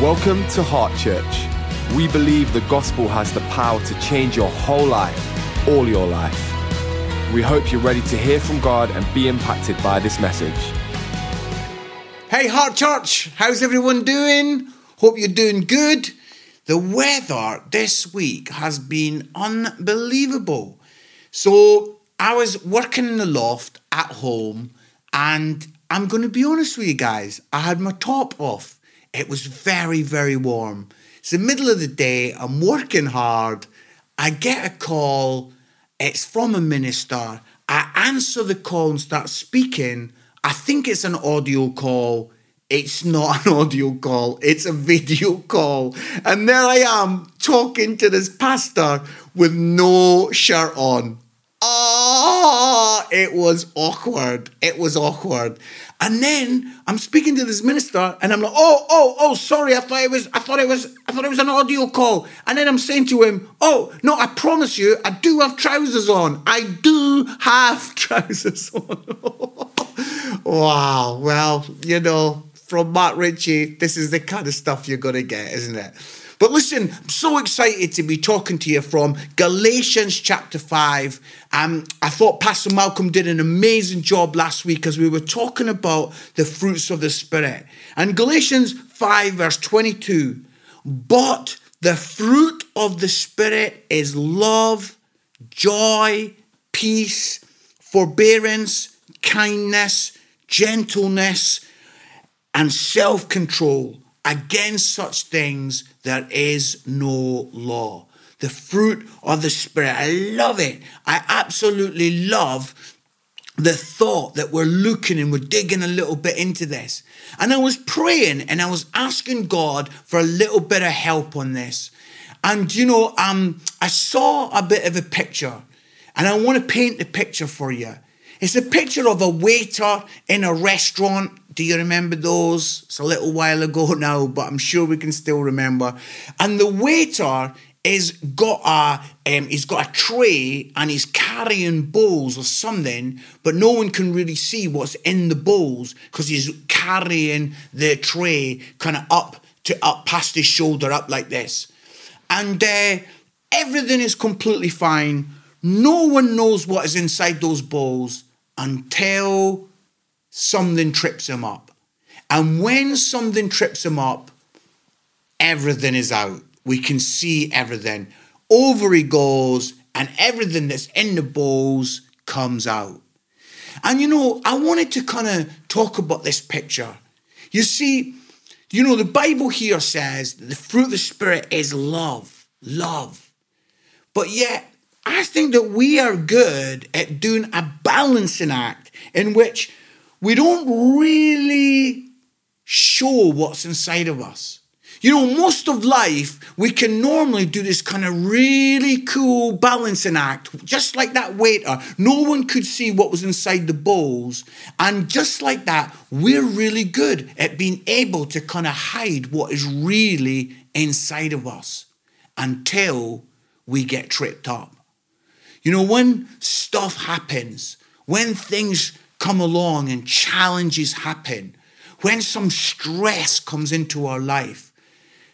Welcome to Heart Church. We believe the gospel has the power to change your whole life, all your life. We hope you're ready to hear from God and be impacted by this message. Hey Heart Church, how's everyone doing? Hope you're doing good. The weather this week has been unbelievable. So I was working in the loft at home, and I'm going to be honest with you guys, I had my top off. It was very, very warm. It's the middle of the day, I'm working hard. I get a call, it's from a minister. I answer the call and start speaking. I think it's an audio call. It's not an audio call, it's a video call. And there I am talking to this pastor with no shirt on. Oh, it was awkward. It was awkward. And then I'm speaking to this minister and I'm like, sorry, I thought it was an audio call. And then I'm saying to him, I promise you, I do have trousers on. I do have trousers on. Wow, well, you know, from Mark Ritchie, this is the kind of stuff you're going to get, isn't it? But listen, I'm so excited to be talking to you from Galatians chapter 5. I thought Pastor Malcolm did an amazing job last week as we were talking about the fruits of the Spirit. And Galatians 5 verse 22, but the fruit of the Spirit is love, joy, peace, forbearance, kindness, gentleness, and self-control. Against such things there is no law. The fruit of the Spirit. I love it. I absolutely love the thought that we're looking and we're digging a little bit into this. And I was praying and I was asking God for a little bit of help on this. And you know, I saw a bit of a picture, and I want to paint the picture for you. It's a picture of a waiter in a restaurant. Do you remember those? It's a little while ago now, but I'm sure we can still remember. And the waiter is he's got a tray and he's carrying bowls or something, but no one can really see what's in the bowls because he's carrying the tray kind of up past his shoulder, up like this. And everything is completely fine. No one knows what is inside those bowls until something trips him up. And when something trips him up, everything is out. We can see everything. Over he goes, and everything that's in the bowls comes out. And you know, I wanted to kind of talk about this picture. You see, you know, the Bible here says the fruit of the Spirit is love. But yet, I think that we are good at doing a balancing act in which we don't really show what's inside of us. You know, most of life, we can normally do this kind of really cool balancing act, just like that waiter. No one could see what was inside the bowls. And just like that, we're really good at being able to kind of hide what is really inside of us until we get tripped up. You know, when stuff happens, when things come along and challenges happen, when some stress comes into our life,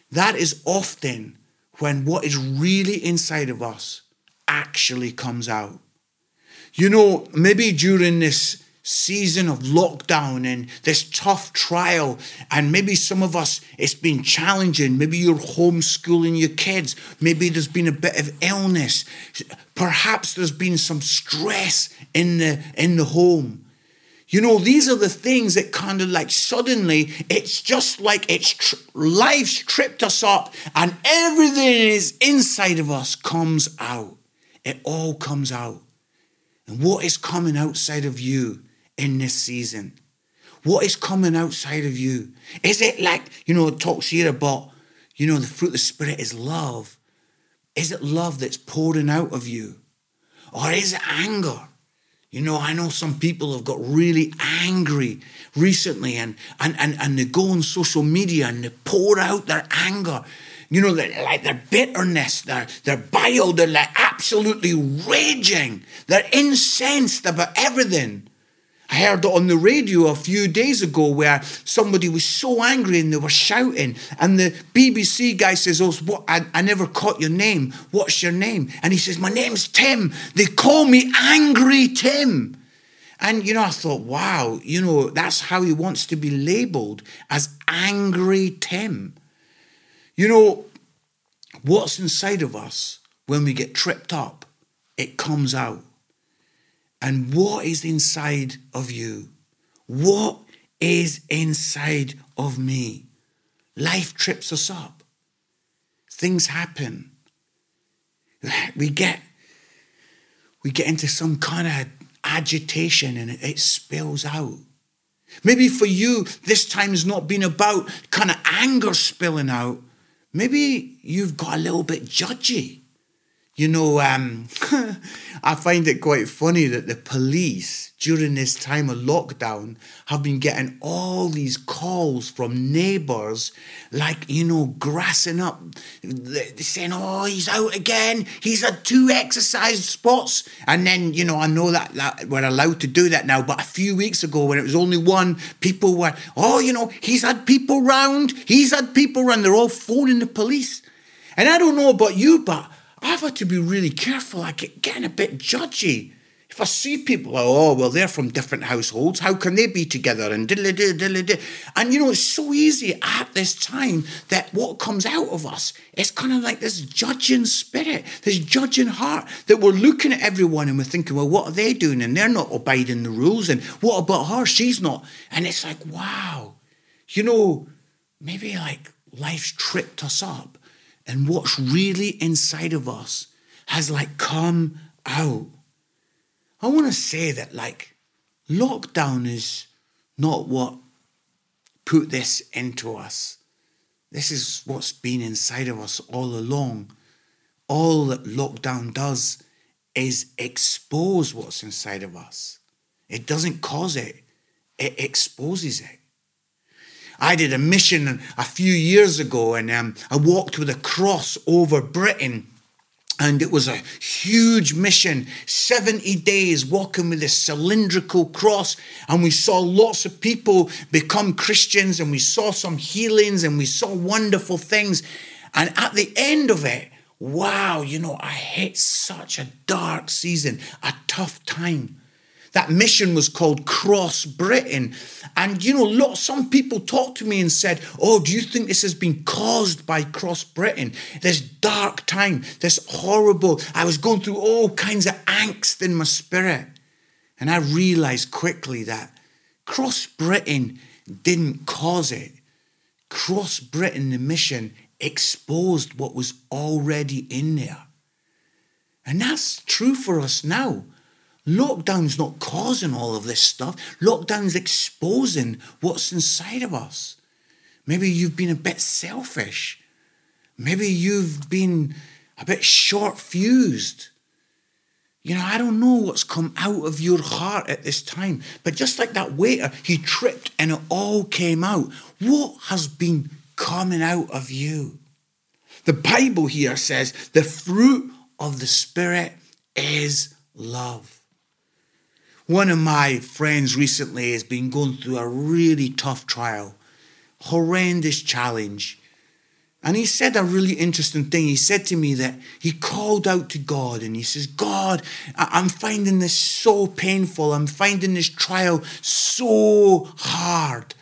that is often when what is really inside of us actually comes out. You know, maybe during this season of lockdown and this tough trial, and maybe some of us, it's been challenging. Maybe you're homeschooling your kids. Maybe there's been a bit of illness. Perhaps there's been some stress in the home. You know, these are the things that kind of like suddenly, it's just like life's tripped us up and everything is inside of us comes out. It all comes out. And what is coming outside of you in this season? What is coming outside of you? Is it like, you know, it talks here about, you know, the fruit of the Spirit is love. Is it love that's pouring out of you? Or is it anger? You know, I know some people have got really angry recently and they go on social media and they pour out their anger. You know, like their bitterness, their bile, they're like absolutely raging. They're incensed about everything. I heard it on the radio a few days ago where somebody was so angry and they were shouting. And the BBC guy says, "Oh, what? I never caught your name. What's your name?" And he says, "My name's Tim. They call me Angry Tim." And, I thought, wow, that's how he wants to be labelled, as Angry Tim. What's inside of us when we get tripped up, it comes out. And what is inside of you? What is inside of me? Life trips us up. Things happen. We get into some kind of agitation and it spills out. Maybe for you, this time has not been about kind of anger spilling out. Maybe you've got a little bit judgy. I find it quite funny that the police during this time of lockdown have been getting all these calls from neighbours, grassing up. They're saying, "Oh, he's out again. He's had 2 exercise spots." And then, I know that we're allowed to do that now, but a few weeks ago when it was only 1, people were, "Oh, he's had people round. He's had people round." They're all phoning the police. And I don't know about you, but I've had to be really careful. I get getting a bit judgy. If I see people, they're from different households. How can they be together? And diddly-diddly-diddly. And, it's so easy at this time that what comes out of us is kind of like this judging spirit, this judging heart, that we're looking at everyone and we're thinking, well, what are they doing? And they're not abiding the rules. And what about her? She's not. And it's like, wow, maybe life's tripped us up. And what's really inside of us has come out. I want to say that lockdown is not what put this into us. This is what's been inside of us all along. All that lockdown does is expose what's inside of us. It doesn't cause it. It exposes it. I did a mission a few years ago and I walked with a cross over Britain, and it was a huge mission, 70 days walking with this cylindrical cross, and we saw lots of people become Christians and we saw some healings and we saw wonderful things. And at the end of it, wow, I hit such a dark season, a tough time. That mission was called Cross Britain. And, some people talked to me and said, "Oh, do you think this has been caused by Cross Britain? This dark time, this horrible, I was going through all kinds of angst in my spirit." And I realized quickly that Cross Britain didn't cause it. Cross Britain, the mission, exposed what was already in there. And that's true for us now. Lockdown's not causing all of this stuff. Lockdown's exposing what's inside of us. Maybe you've been a bit selfish. Maybe you've been a bit short-fused. I don't know what's come out of your heart at this time. But just like that waiter, he tripped and it all came out. What has been coming out of you? The Bible here says the fruit of the Spirit is love. One of my friends recently has been going through a really tough trial, horrendous challenge. And he said a really interesting thing. He said to me that he called out to God and he says, "God, I'm finding this so painful. I'm finding this trial so hard."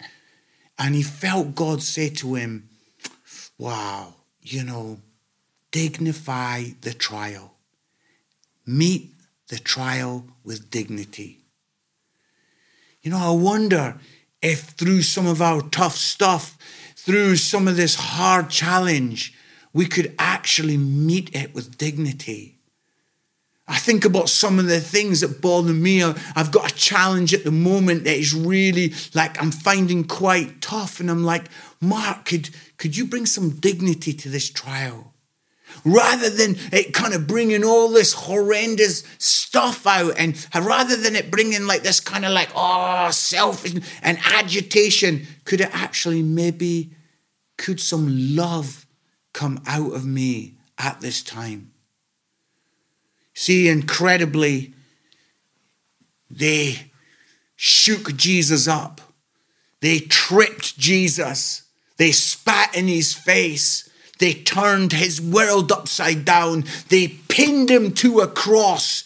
And he felt God say to him, "Wow, dignify the trial. Meet the trial with dignity." I wonder if through some of our tough stuff, through some of this hard challenge, we could actually meet it with dignity. I think about some of the things that bother me. I've got a challenge at the moment that is really I'm finding quite tough. And I'm like, "Mark, could you bring some dignity to this trial?" Rather than it kind of bringing all this horrendous stuff out, and rather than it bringing this kind of selfish and agitation, could it actually could some love come out of me at this time? See, incredibly, they shook Jesus up. They tripped Jesus. They spat in his face. They turned his world upside down. They pinned him to a cross.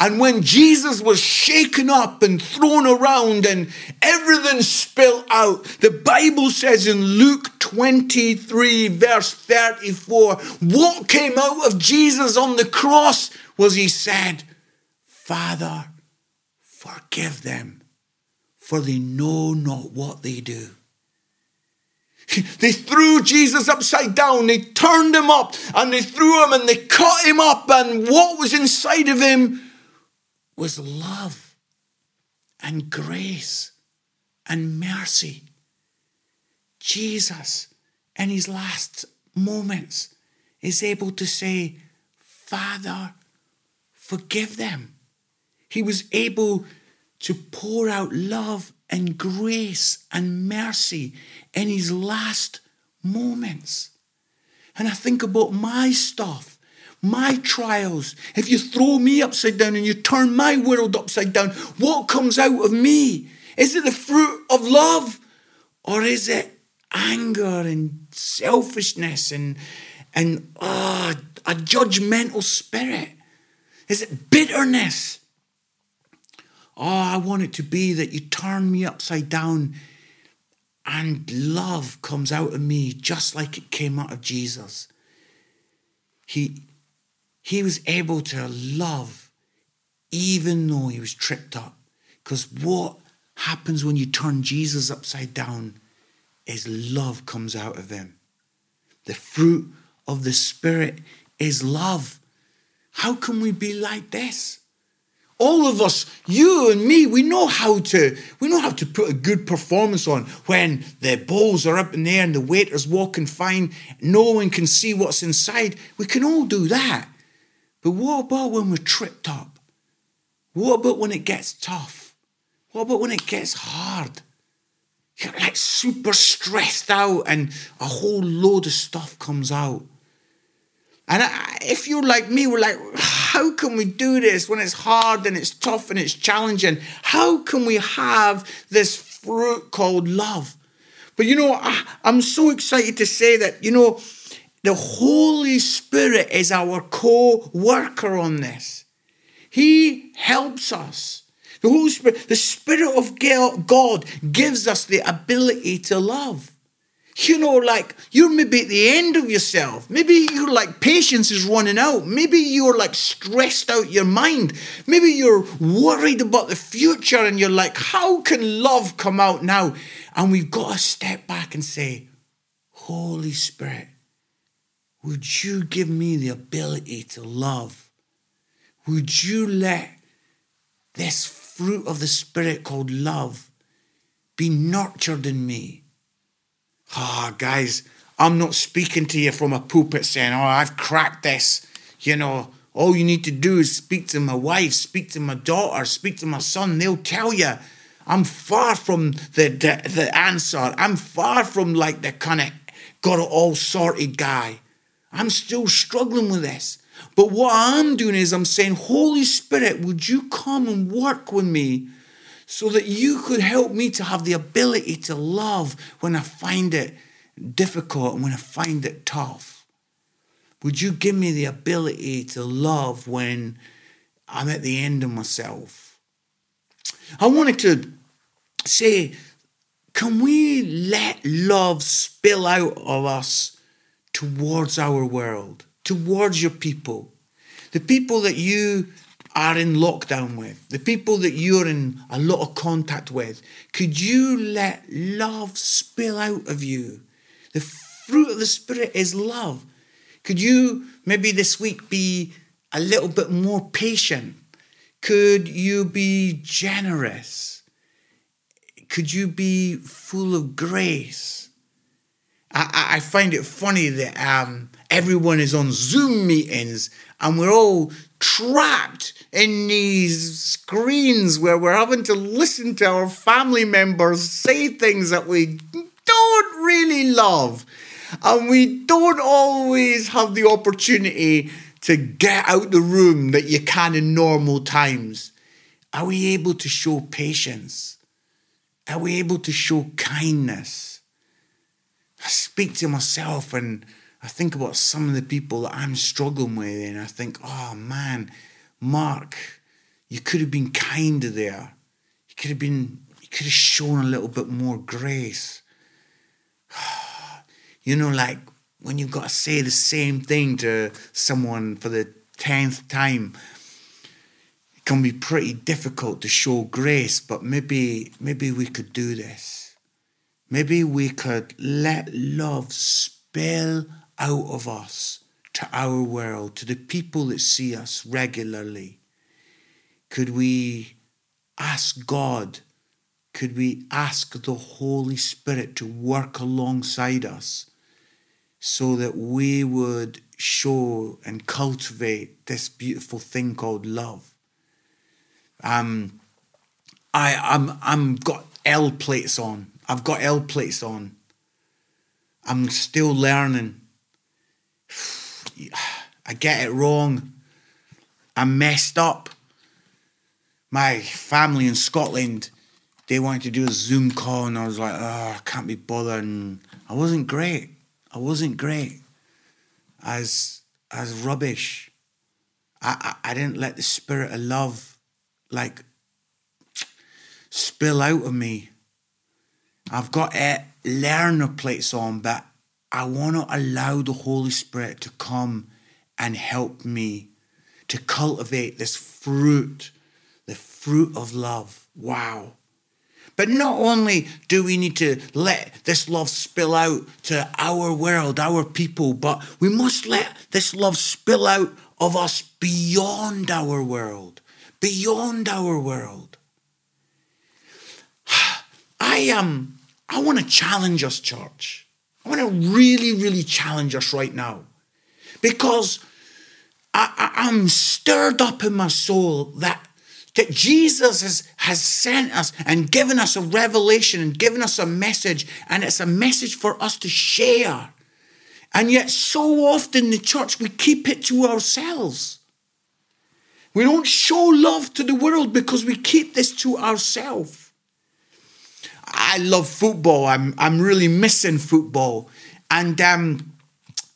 And when Jesus was shaken up and thrown around and everything spilled out, the Bible says in Luke 23, verse 34, what came out of Jesus on the cross was he said, "Father, forgive them, for they know not what they do." They threw Jesus upside down, they turned him up, and they threw him and they cut him up, and what was inside of him was love and grace and mercy. Jesus, in his last moments, is able to say, "Father, forgive them." He was able to pour out love and grace and mercy in his last moments. And I think about my stuff, my trials. If you throw me upside down and you turn my world upside down, what comes out of me? Is it the fruit of love? Or is it anger and selfishness and a judgmental spirit? Is it bitterness? Oh, I want it to be that you turn me upside down and love comes out of me just like it came out of Jesus. He was able to love even though he was tripped up. Because what happens when you turn Jesus upside down is love comes out of him. The fruit of the Spirit is love. How can we be like this? All of us, you and me, we know how to put a good performance on when the bowls are up in the air and the waiter's walking fine. No one can see what's inside. We can all do that. But what about when we're tripped up? What about when it gets tough? What about when it gets hard? You're like super stressed out and a whole load of stuff comes out. And if you're like me, we're like, how can we do this when it's hard and it's tough and it's challenging? How can we have this fruit called love? But you know, I'm so excited to say that, you know, the Holy Spirit is our co-worker on this. He helps us. The Holy Spirit, the Spirit of God gives us the ability to love. You know, like, you're maybe at the end of yourself. Maybe you're like, patience is running out. Maybe you're like stressed out your mind. Maybe you're worried about the future and you're like, how can love come out now? And we've got to step back and say, Holy Spirit, would you give me the ability to love? Would you let this fruit of the Spirit called love be nurtured in me? Ah, oh, guys, I'm not speaking to you from a pulpit saying, oh, I've cracked this. You know, all you need to do is speak to my wife, speak to my daughter, speak to my son. They'll tell you. I'm far from the answer. I'm far from like the kind of got it all sorted guy. I'm still struggling with this. But what I'm doing is I'm saying, Holy Spirit, would you come and work with me? So that you could help me to have the ability to love when I find it difficult and when I find it tough. Would you give me the ability to love when I'm at the end of myself? I wanted to say, can we let love spill out of us towards our world, towards your people, the people that you are in lockdown with, the people that you're in a lot of contact with? Could you let love spill out of you? The fruit of the Spirit is love. Could you maybe this week be a little bit more patient? Could you be generous? Could you be full of grace? I find it funny that everyone is on Zoom meetings and we're all trapped in these screens where we're having to listen to our family members say things that we don't really love. And we don't always have the opportunity to get out the room that you can in normal times. Are we able to show patience? Are we able to show kindness? I speak to myself and I think about some of the people that I'm struggling with and I think, oh man, Mark, you could have been kinder there. You could have shown a little bit more grace. You know, like when you've got to say the same thing to someone for the 10th time, it can be pretty difficult to show grace, but maybe we could do this. Maybe we could let love spill out of us to our world, to the people that see us regularly. Could we ask God? Could we ask the Holy Spirit to work alongside us so that we would show and cultivate this beautiful thing called love? I've got L plates on. I'm still learning. I get it wrong. I'm messed up. My family in Scotland, they wanted to do a Zoom call and I was like, oh, I can't be bothered. And I wasn't great. I was rubbish. I didn't let the spirit of love, like, spill out of me. I've got learner plates on, but I want to allow the Holy Spirit to come and help me to cultivate this fruit, the fruit of love. Wow. But not only do we need to let this love spill out to our world, our people, but we must let this love spill out of us beyond our world, I want to challenge us, church. I want to really, really challenge us right now, because I'm stirred up in my soul that Jesus has sent us and given us a revelation and given us a message, and it's a message for us to share. And yet so often the church, we keep it to ourselves. We don't show love to the world because we keep this to ourselves. I love football. I'm really missing football. And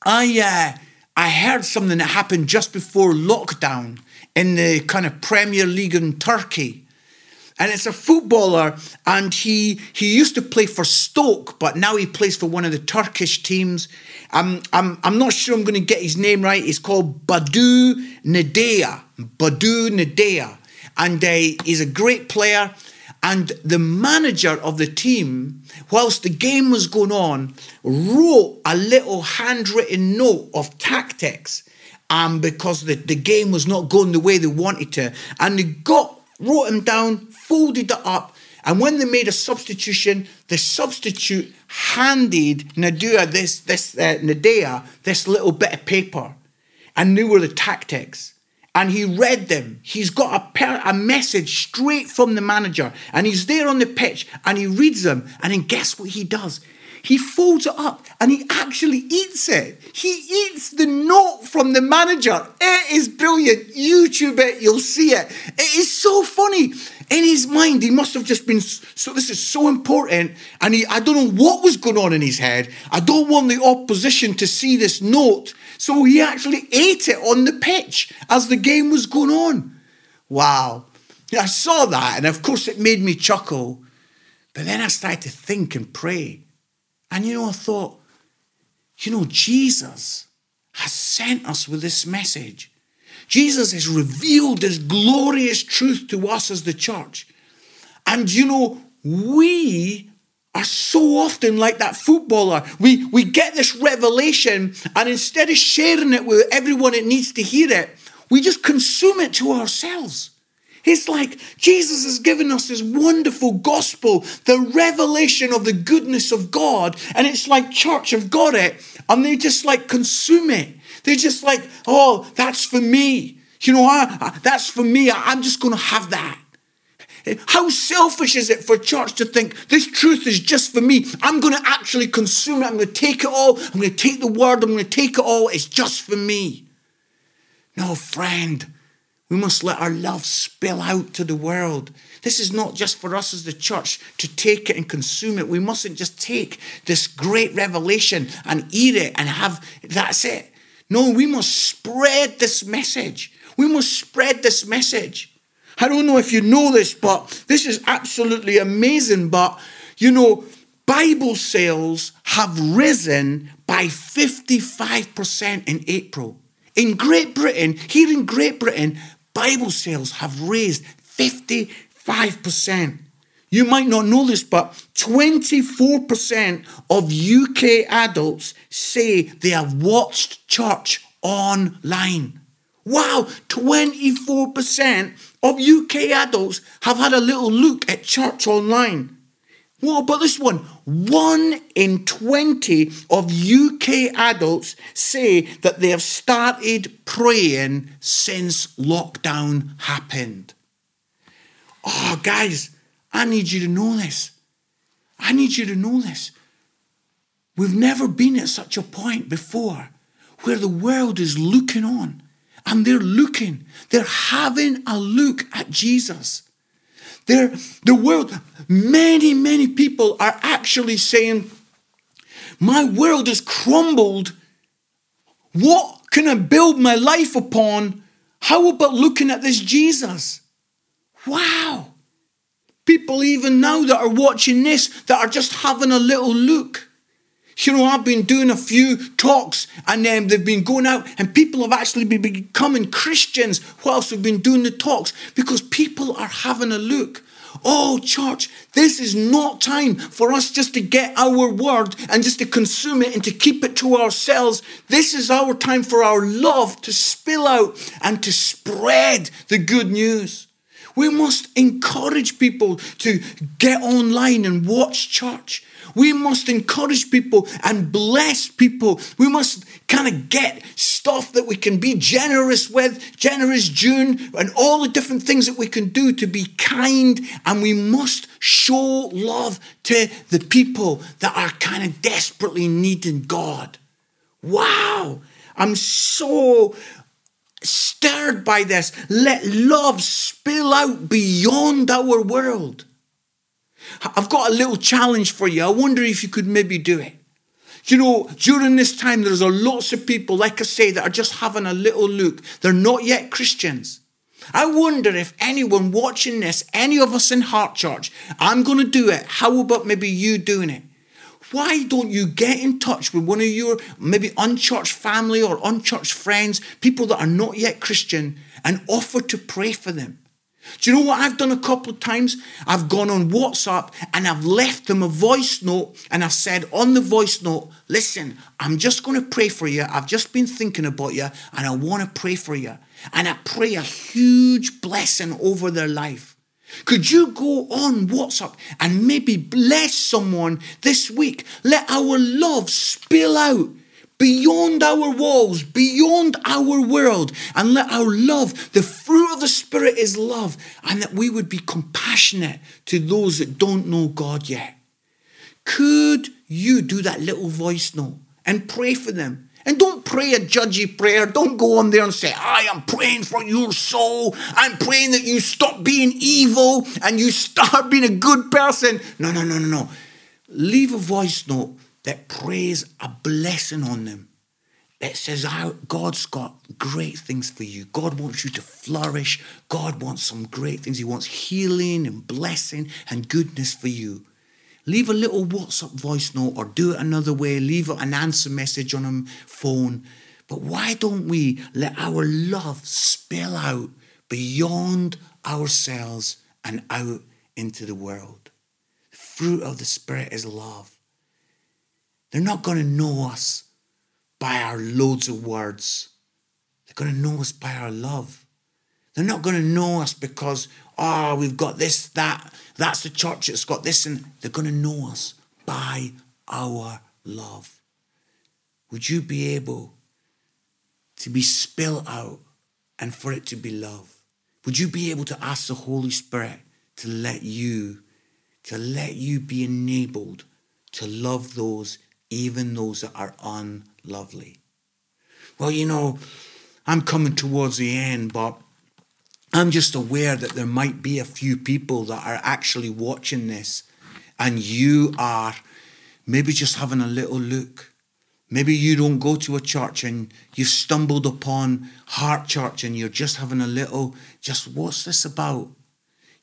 I heard something that happened just before lockdown in the kind of Premier League in Turkey. And it's a footballer, and he used to play for Stoke, but now he plays for one of the Turkish teams. I'm not sure I'm going to get his name right. He's called Badou Ndiaye. And he's a great player. And the manager of the team, whilst the game was going on, wrote a little handwritten note of tactics. Because the game was not going the way they wanted to. And they wrote him down, folded it up. And when they made a substitution, the substitute handed Ndiaye this little bit of paper. And they were the tactics. And he read them. He's got a message straight from the manager. And he's there on the pitch and he reads them. And then guess what he does? He folds it up and he actually eats it. He eats the note from the manager. It is brilliant. YouTube it, you'll see it. It is so funny. In his mind, he must have just been, so this is so important. And I don't know what was going on in his head. I don't want the opposition to see this note. So he actually ate it on the pitch as the game was going on. Wow. I saw that and of course it made me chuckle. But then I started to think and pray. And, I thought, Jesus has sent us with this message. Jesus has revealed this glorious truth to us as the church. And, we are so often like that footballer. We get this revelation, and instead of sharing it with everyone that needs to hear it, we just consume it to ourselves. It's like Jesus has given us this wonderful gospel, the revelation of the goodness of God. And it's like church have got it and they just like consume it. They're just like, oh, that's for me. That's for me. I'm just going to have that. How selfish is it for church to think this truth is just for me? I'm going to actually consume it. I'm going to take it all. I'm going to take the word. I'm going to take it all. It's just for me. No, friend. We must let our love spill out to the world. This is not just for us as the church to take it and consume it. We mustn't just take this great revelation and eat it and have, that's it. No, we must spread this message. We must spread this message. I don't know if you know this, but this is absolutely amazing. But, you know, Bible sales have risen by 55% in April. In Great Britain, here in Great Britain, Bible sales have raised 55%. You might not know this, but 24% of UK adults say they have watched church online. Wow, 24% of UK adults have had a little look at church online. What about this one? 1 in 20 of UK adults say that they have started praying since lockdown happened. Oh, guys, I need you to know this. I need you to know this. We've never been at such a point before where the world is looking on and they're looking. They're having a look at Jesus. The world, many people are actually saying, my world has crumbled. What can I build my life upon? How about looking at this Jesus? Wow. People even now that are watching this, that are just having a little look. You know, I've been doing a few talks and they've been going out and people have actually been becoming Christians whilst we've been doing the talks because people are having a look. Oh, church, this is not time for us just to get our word and just to consume it and to keep it to ourselves. This is our time for our love to spill out and to spread the good news. We must encourage people to get online and watch church. We must encourage people and bless people. We must kind of get stuff that we can be generous with, generous June, and all the different things that we can do to be kind. And we must show love to the people that are kind of desperately needing God. Wow. I'm so stirred by this. Let love spill out beyond our world. I've got a little challenge for you. I wonder if you could maybe do it. You know, during this time, there's a lots of people, like I say, that are just having a little look. They're not yet Christians. I wonder if anyone watching this, any of us in Heart Church, I'm going to do it. How about maybe you doing it? Why don't you get in touch with one of your maybe unchurched family or unchurched friends, people that are not yet Christian, and offer to pray for them? Do you know what I've done a couple of times? I've gone on WhatsApp and I've left them a voice note and I've said on the voice note, listen, I'm just going to pray for you. I've just been thinking about you and I want to pray for you. And I pray a huge blessing over their life. Could you go on WhatsApp and maybe bless someone this week? Let our love spill out beyond our walls, beyond our world, and let our love, the fruit of the Spirit is love, and that we would be compassionate to those that don't know God yet. Could you do that little voice note and pray for them? And don't pray a judgy prayer. Don't go on there and say, I am praying for your soul. I'm praying that you stop being evil and you start being a good person. No. Leave a voice note that prays a blessing on them, that says, God's got great things for you. God wants you to flourish. God wants some great things. He wants healing and blessing and goodness for you. Leave a little WhatsApp voice note or do it another way. Leave an answer message on a phone. But why don't we let our love spill out beyond ourselves and out into the world? The fruit of the Spirit is love. They're not going to know us by our loads of words. They're going to know us by our love. They're not going to know us because, we've got this, that. That's the church that's got this. And they're going to know us by our love. Would you be able to be spilled out and for it to be love? Would you be able to ask the Holy Spirit to let you be enabled to love those, even those that are unlovely? Well, you know, I'm coming towards the end, but I'm just aware that there might be a few people that are actually watching this, and you are maybe just having a little look. Maybe you don't go to a church and you've stumbled upon Heart Church and you're just having a little, just what's this about?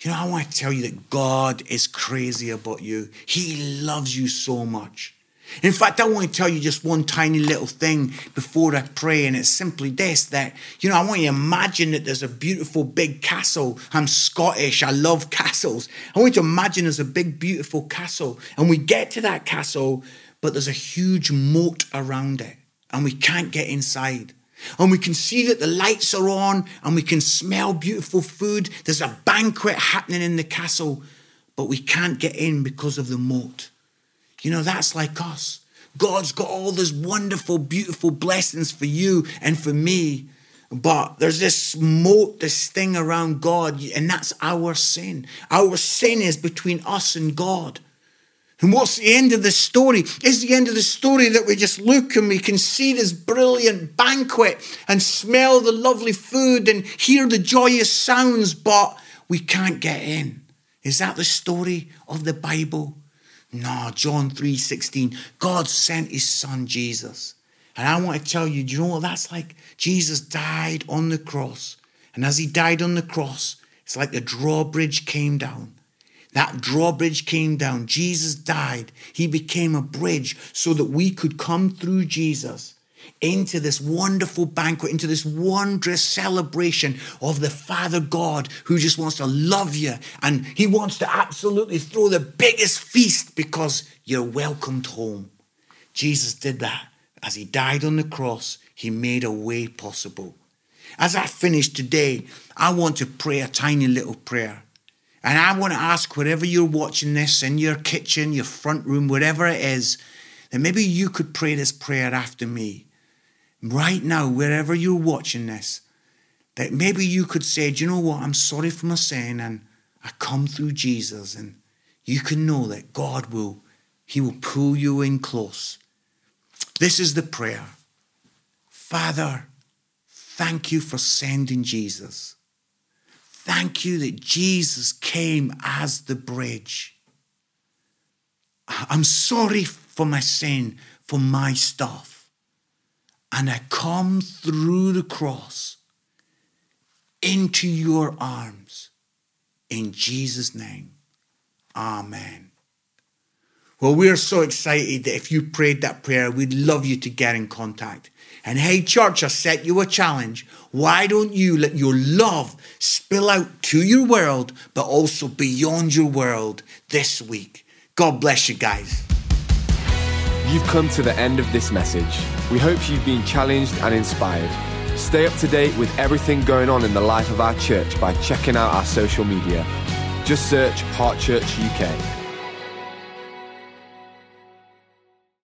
You know, I want to tell you that God is crazy about you. He loves you so much. In fact, I want to tell you just one tiny little thing before I pray, and it's simply this, that, you know, I want you to imagine that there's a beautiful big castle. I'm Scottish, I love castles. I want you to imagine there's a big, beautiful castle, and we get to that castle, but there's a huge moat around it, and we can't get inside. And we can see that the lights are on, and we can smell beautiful food. There's a banquet happening in the castle, but we can't get in because of the moat. You know, that's like us. God's got all these wonderful, beautiful blessings for you and for me. But there's this moat, this thing around God, and that's our sin. Our sin is between us and God. And what's the end of the story? Is the end of the story that we just look and we can see this brilliant banquet and smell the lovely food and hear the joyous sounds, but we can't get in? Is that the story of the Bible? No, John 3:16, God sent his son Jesus. And I want to tell you, do you know what that's like? Jesus died on the cross. And as he died on the cross, it's like the drawbridge came down. That drawbridge came down. Jesus died. He became a bridge so that we could come through Jesus into this wonderful banquet, into this wondrous celebration of the Father God, who just wants to love you, and he wants to absolutely throw the biggest feast because you're welcomed home. Jesus did that. As he died on the cross, he made a way possible. As I finish today, I want to pray a tiny little prayer. And I want to ask wherever you're watching this, in your kitchen, your front room, wherever it is, that maybe you could pray this prayer after me. Right now, wherever you're watching this, that maybe you could say, do you know what, I'm sorry for my sin, and I come through Jesus, and you can know that God will, he will pull you in close. This is the prayer. Father, thank you for sending Jesus. Thank you that Jesus came as the bridge. I'm sorry for my sin, for my stuff. And I come through the cross into your arms. In Jesus' name, amen. Well, we're so excited that if you prayed that prayer, we'd love you to get in contact. And hey, church, I set you a challenge. Why don't you let your love spill out to your world, but also beyond your world this week? God bless you guys. You've come to the end of this message. We hope you've been challenged and inspired. Stay up to date with everything going on in the life of our church by checking out our social media. Just search Heart Church UK.